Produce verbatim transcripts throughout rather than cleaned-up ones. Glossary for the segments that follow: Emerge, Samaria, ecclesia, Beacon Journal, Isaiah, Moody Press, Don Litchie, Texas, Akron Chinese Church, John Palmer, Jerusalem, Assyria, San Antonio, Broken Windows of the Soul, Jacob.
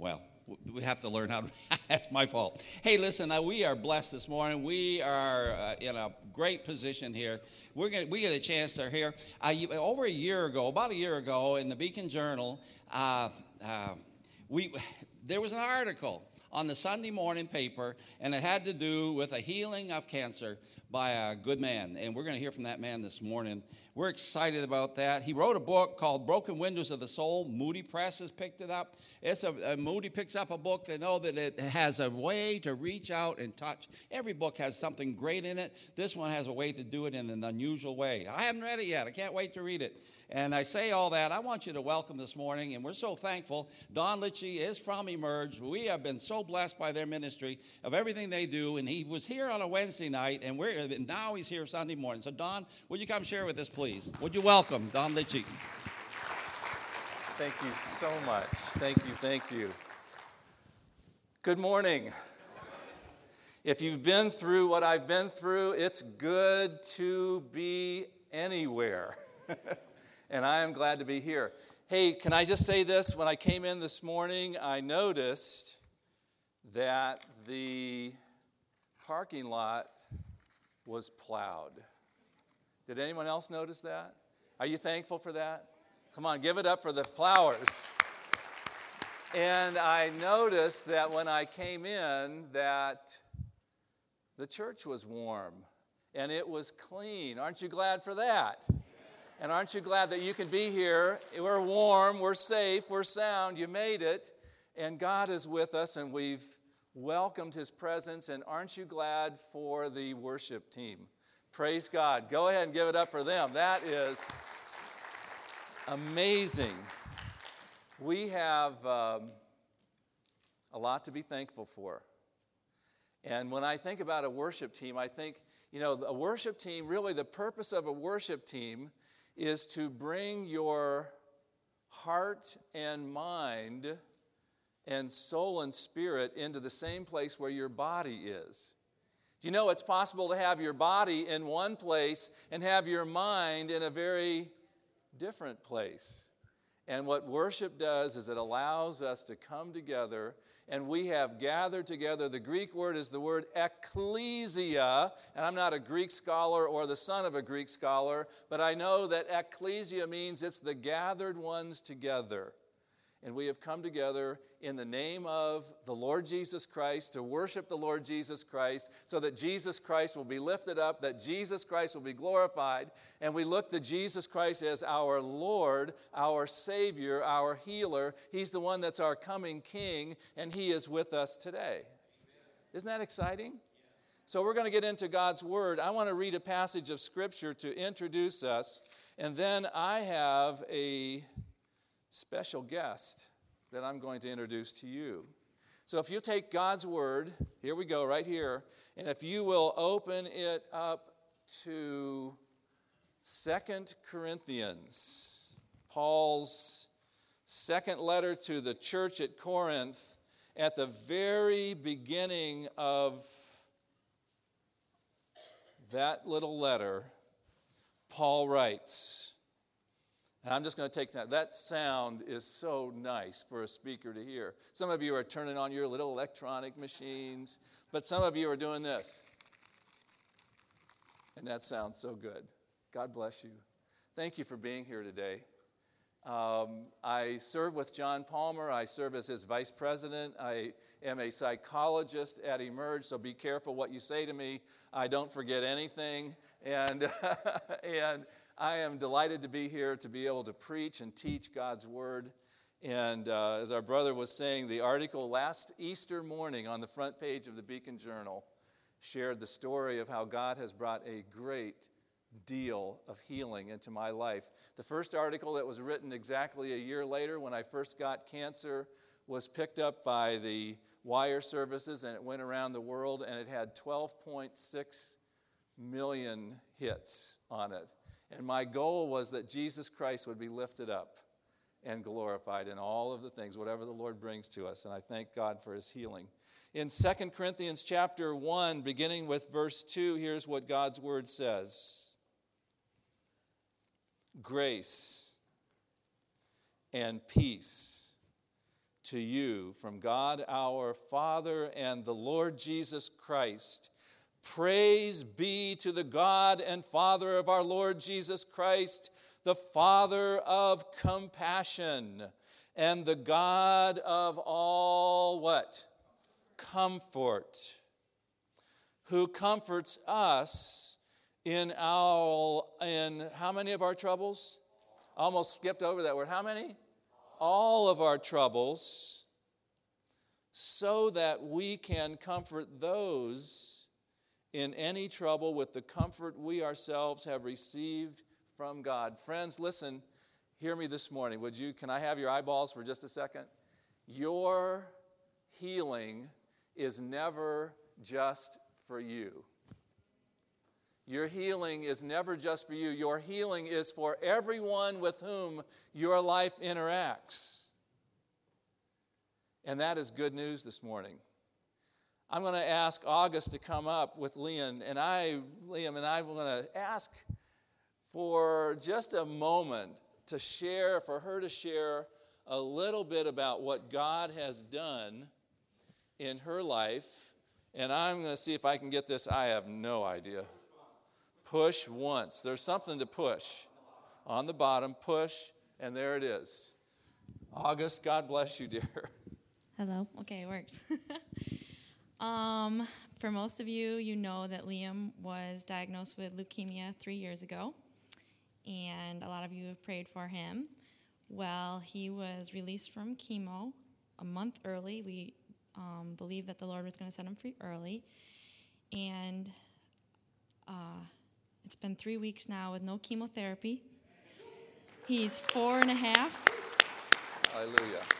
Well, we have to learn how to, that's my fault. Hey, listen, now we are blessed this morning. We are uh, in a great position here. We're gonna, we get a chance to hear. Uh, over a year ago, about a year ago, in the Beacon Journal, uh, uh, we there was an article on the Sunday morning paper, and it had to do with a healing of cancer by a good man. And we're going to hear from that man this morning. We're excited about that. He wrote a book called Broken Windows of the Soul. Moody Press has picked it up. It's a, a Moody picks up a book. They know that it has a way to reach out and touch. Every book has something great in it. This one has a way to do it in an unusual way. I haven't read it yet. I can't wait to read it. And I say all that. I want you to welcome this morning, and we're so thankful. Don Litchie is from Emerge. We have been so blessed by their ministry of everything they do, and he was here on a Wednesday night, and we're now he's here Sunday morning. So, Don, would you come share with us, please? Would you welcome Don Litchie? Thank you so much. Thank you, thank you. Good morning. If you've been through what I've been through, it's good to be anywhere. And I am glad to be here. Hey, can I just say this? When I came in this morning, I noticed that the parking lot was plowed. Did anyone else notice that? Are you thankful for that? Come on, give it up for the plowers. And I noticed that when I came in that the church was warm and it was clean. Aren't you glad for that? And aren't you glad that you can be here? We're warm, we're safe, we're sound, you made it. And God is with us, and we've welcomed his presence. And aren't you glad for the worship team? Praise God. Go ahead and give it up for them. That is amazing. We have um, a lot to be thankful for. And when I think about a worship team, I think, you know, a worship team, really the purpose of a worship team is to bring your heart and mind and soul and spirit into the same place where your body is. Do you know it's possible to have your body in one place and have your mind in a very different place? And what worship does is it allows us to come together, and we have gathered together. The Greek word is the word ecclesia, and I'm not a Greek scholar or the son of a Greek scholar, but I know that ecclesia means it's the gathered ones together. And we have come together in the name of the Lord Jesus Christ to worship the Lord Jesus Christ so that Jesus Christ will be lifted up, that Jesus Christ will be glorified. And we look to Jesus Christ as our Lord, our Savior, our healer. He's the one that's our coming King, and he is with us today. Isn't that exciting? So we're going to get into God's Word. I want to read a passage of Scripture to introduce us. And then I have a special guest that I'm going to introduce to you. So if you take God's Word, here we go, right here, and if you will open it up to Second Corinthians, Paul's second letter to the church at Corinth, at the very beginning of that little letter, Paul writes, and I'm just going to take that. That sound is so nice for a speaker to hear. Some of you are turning on your little electronic machines, but some of you are doing this. And that sounds so good. God bless you. Thank you for being here today. Um, I serve with John Palmer. I serve as his vice president. I am a psychologist at Emerge, so be careful what you say to me. I don't forget anything. And and I am delighted to be here to be able to preach and teach God's Word. And uh, as our brother was saying, the article last Easter morning on the front page of the Beacon Journal shared the story of how God has brought a great deal of healing into my life. The first article that was written exactly a year later when I first got cancer was picked up by the wire services, and it went around the world, and it had twelve point six million hits on it. And my goal was that Jesus Christ would be lifted up and glorified in all of the things, whatever the Lord brings to us. And I thank God for his healing. In Second Corinthians chapter one, beginning with verse two, here's what God's Word says. Grace and peace to you from God our Father and the Lord Jesus Christ. Praise be to the God and Father of our Lord Jesus Christ, the Father of compassion and the God of all what? Comfort, who comforts us in our, in how many of our troubles? Almost skipped over that word. How many? All of our troubles, so that we can comfort those in any trouble with the comfort we ourselves have received from God. Friends, listen, hear me this morning. Would you, can I have your eyeballs for just a second? Your healing is never just for you. Your healing is never just for you. Your healing is for everyone with whom your life interacts. And that is good news this morning. I'm going to ask August to come up with Liam, and I, Liam and I, we're going to ask for just a moment to share, for her to share a little bit about what God has done in her life. And I'm going to see if I can get this. I have no idea. Push once. There's something to push. On the bottom, push, and there it is. August, God bless you, dear. Hello. Okay, it works. um, for most of you, you know that Liam was diagnosed with leukemia three years ago, and a lot of you have prayed for him. Well, he was released from chemo a month early. We um, believe that the Lord was going to set him free early, and uh, it's been three weeks now with no chemotherapy. He's four and a half. Hallelujah.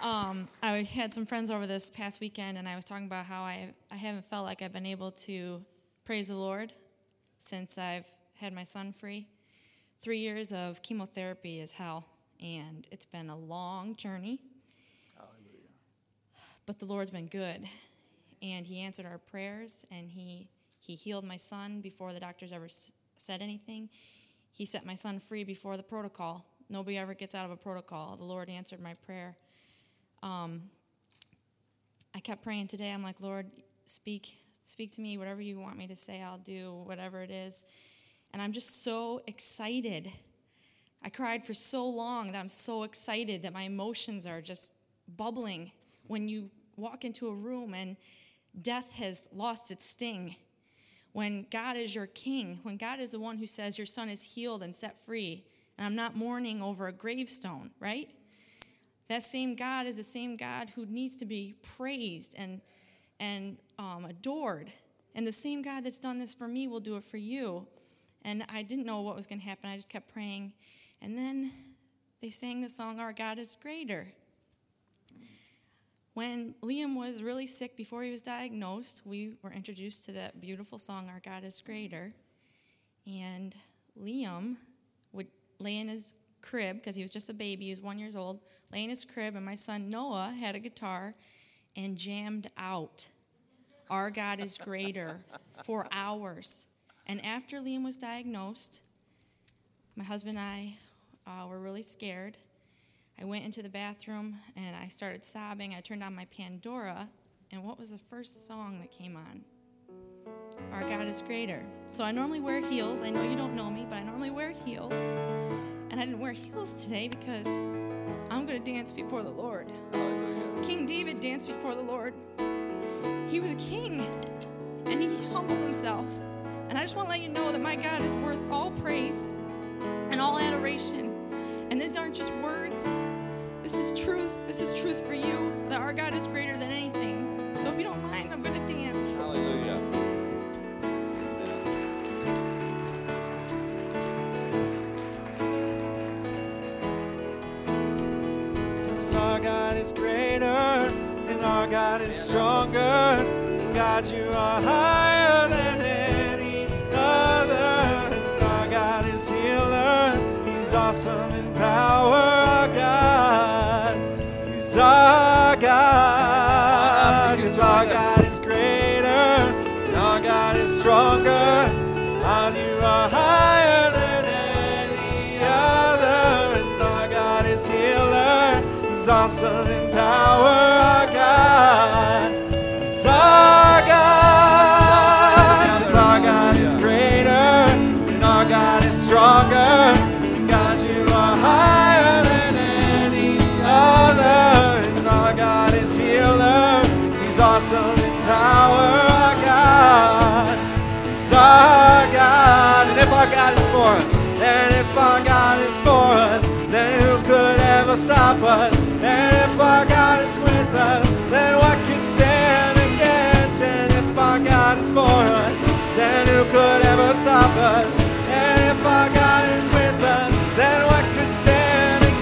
Um, I had some friends over this past weekend, and I was talking about how I, I haven't felt like I've been able to praise the Lord since I've had my son free. Three years of chemotherapy is hell, and it's been a long journey. Hallelujah. But the Lord's been good, and he answered our prayers, and he... He healed my son before the doctors ever s- said anything. He set my son free before the protocol. Nobody ever gets out of a protocol. The Lord answered my prayer. Um, I kept praying today. I'm like, Lord, speak, speak to me. Whatever you want me to say, I'll do, whatever it is. And I'm just so excited. I cried for so long that I'm so excited that my emotions are just bubbling when you walk into a room and death has lost its sting. When God is your king, when God is the one who says your son is healed and set free, and I'm not mourning over a gravestone, right? That same God is the same God who needs to be praised and and um, adored. And the same God that's done this for me will do it for you. And I didn't know what was going to happen. I just kept praying. And then they sang the song, Our God is Greater. When Liam was really sick before he was diagnosed, we were introduced to that beautiful song, Our God is Greater. And Liam would lay in his crib, because he was just a baby, he was one year old, lay in his crib, and my son Noah had a guitar and jammed out Our God is Greater for hours. And after Liam was diagnosed, my husband and I uh, were really scared. I went into the bathroom, and I started sobbing. I turned on my Pandora, and what was the first song that came on? Our God is Greater. So I normally wear heels. I know you don't know me, but I normally wear heels. And I didn't wear heels today because I'm going to dance before the Lord. King David danced before the Lord. He was a king, and he humbled himself. And I just want to let you know that my God is worth all praise and all adoration. And these aren't just words. This is truth. This is truth for you, that our God is greater than anything. So if you don't mind, I'm going to dance. Hallelujah. Because our God is greater, and our God is stronger, and God, you are higher than any other, and our God is healer. He's awesome. Power, our God, is our God, because our God is greater, and our God is stronger, and you are higher than any other, and our God is healer, he's He's awesome in power, our God is our God. Because our God is greater, and our God is stronger. And God, you are higher than any other. And our God is healer. He's awesome in power, our God is our God. And if our God is for us, and if our God is for us, then who could ever stop us? And if our God is with us, then what can stand against? And if our God is for us, then who could ever stop us? And if our God is with us, then what could stand against?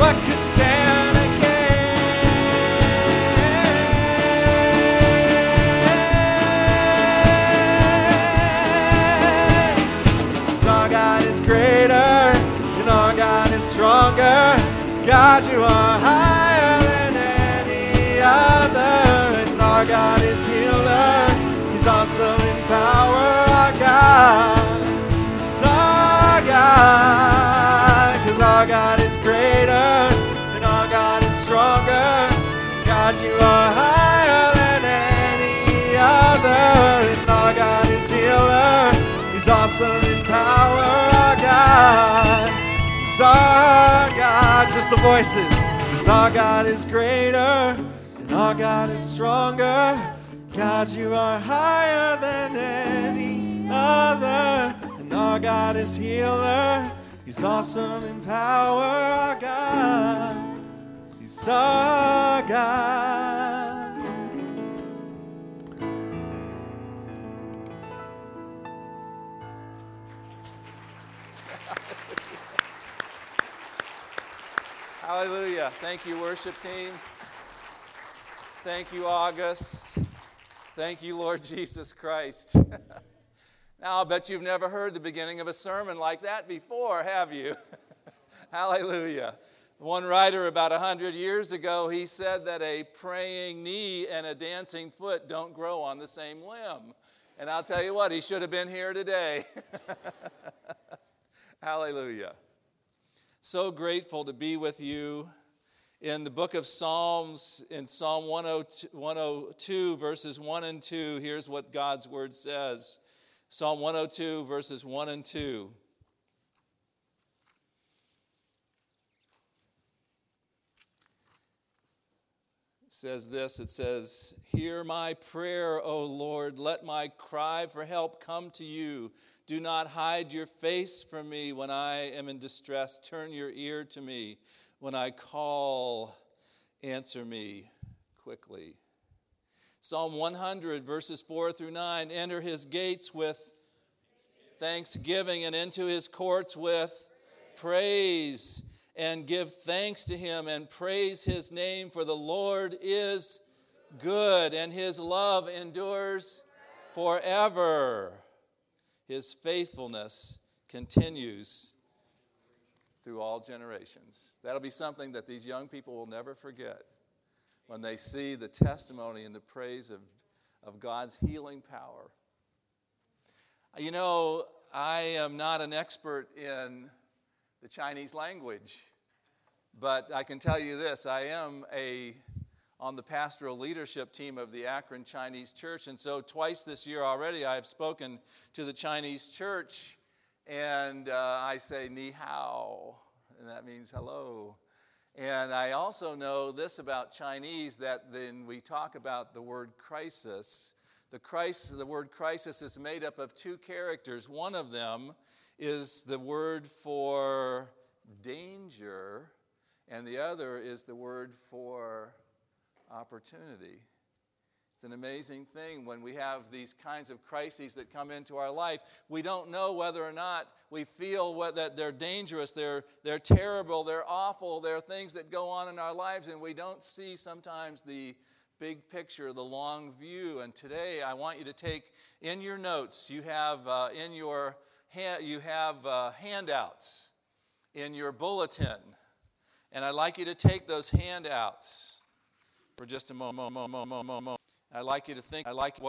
What could stand against? Stronger, God, you are higher than any other, and our God is healer. He's awesome in power, our God is our God, because our God is greater, and our God is stronger. God, you are higher than any other, and our God is healer. He's awesome in power, our God. Our God, just the voices. Because our God is greater, and our God is stronger. God, you are higher than any other, and our God is healer. He's awesome in power, our God. He's our God. Hallelujah. Thank you, worship team. Thank you, August. Thank you, Lord Jesus Christ. Now, I'll bet you've never heard the beginning of a sermon like that before, have you? Hallelujah. One writer about one hundred years ago, he said that a praying knee and a dancing foot don't grow on the same limb. And I'll tell you what, he should have been here today. Hallelujah. So grateful to be with you. In the book of Psalms, in Psalm one oh two, verses one and two, here's what God's word says. Psalm one oh two, verses one and two. It says this, it says, "Hear my prayer, O Lord. Let my cry for help come to you. Do not hide your face from me when I am in distress. Turn your ear to me. When I call, answer me quickly." Psalm one hundred, verses four through nine, "Enter his gates with thanksgiving and into his courts with praise. And give thanks to him and praise his name, for the Lord is good, and his love endures forever. His faithfulness continues through all generations." That'll be something that these young people will never forget when they see the testimony and the praise of, of God's healing power. You know, I am not an expert in the Chinese language, but I can tell you this, I am a on the pastoral leadership team of the Akron Chinese Church. And so twice this year already, I have spoken to the Chinese church, and uh, I say, "Ni hao," and that means hello. And I also know this about Chinese, that then we talk about the word crisis. The, crisis, the word crisis is made up of two characters. One of them is the word for danger, and the other is the word for opportunity. It's an amazing thing when we have these kinds of crises that come into our life. We don't know whether or not we feel what, that they're dangerous, they're, they're terrible, they're awful, they're things that go on in our lives, and we don't see sometimes the big picture, the long view. And today I want you to take in your notes, you have uh, in your You have uh, handouts in your bulletin, and I'd like you to take those handouts for just a moment. I'd like you to think. I like what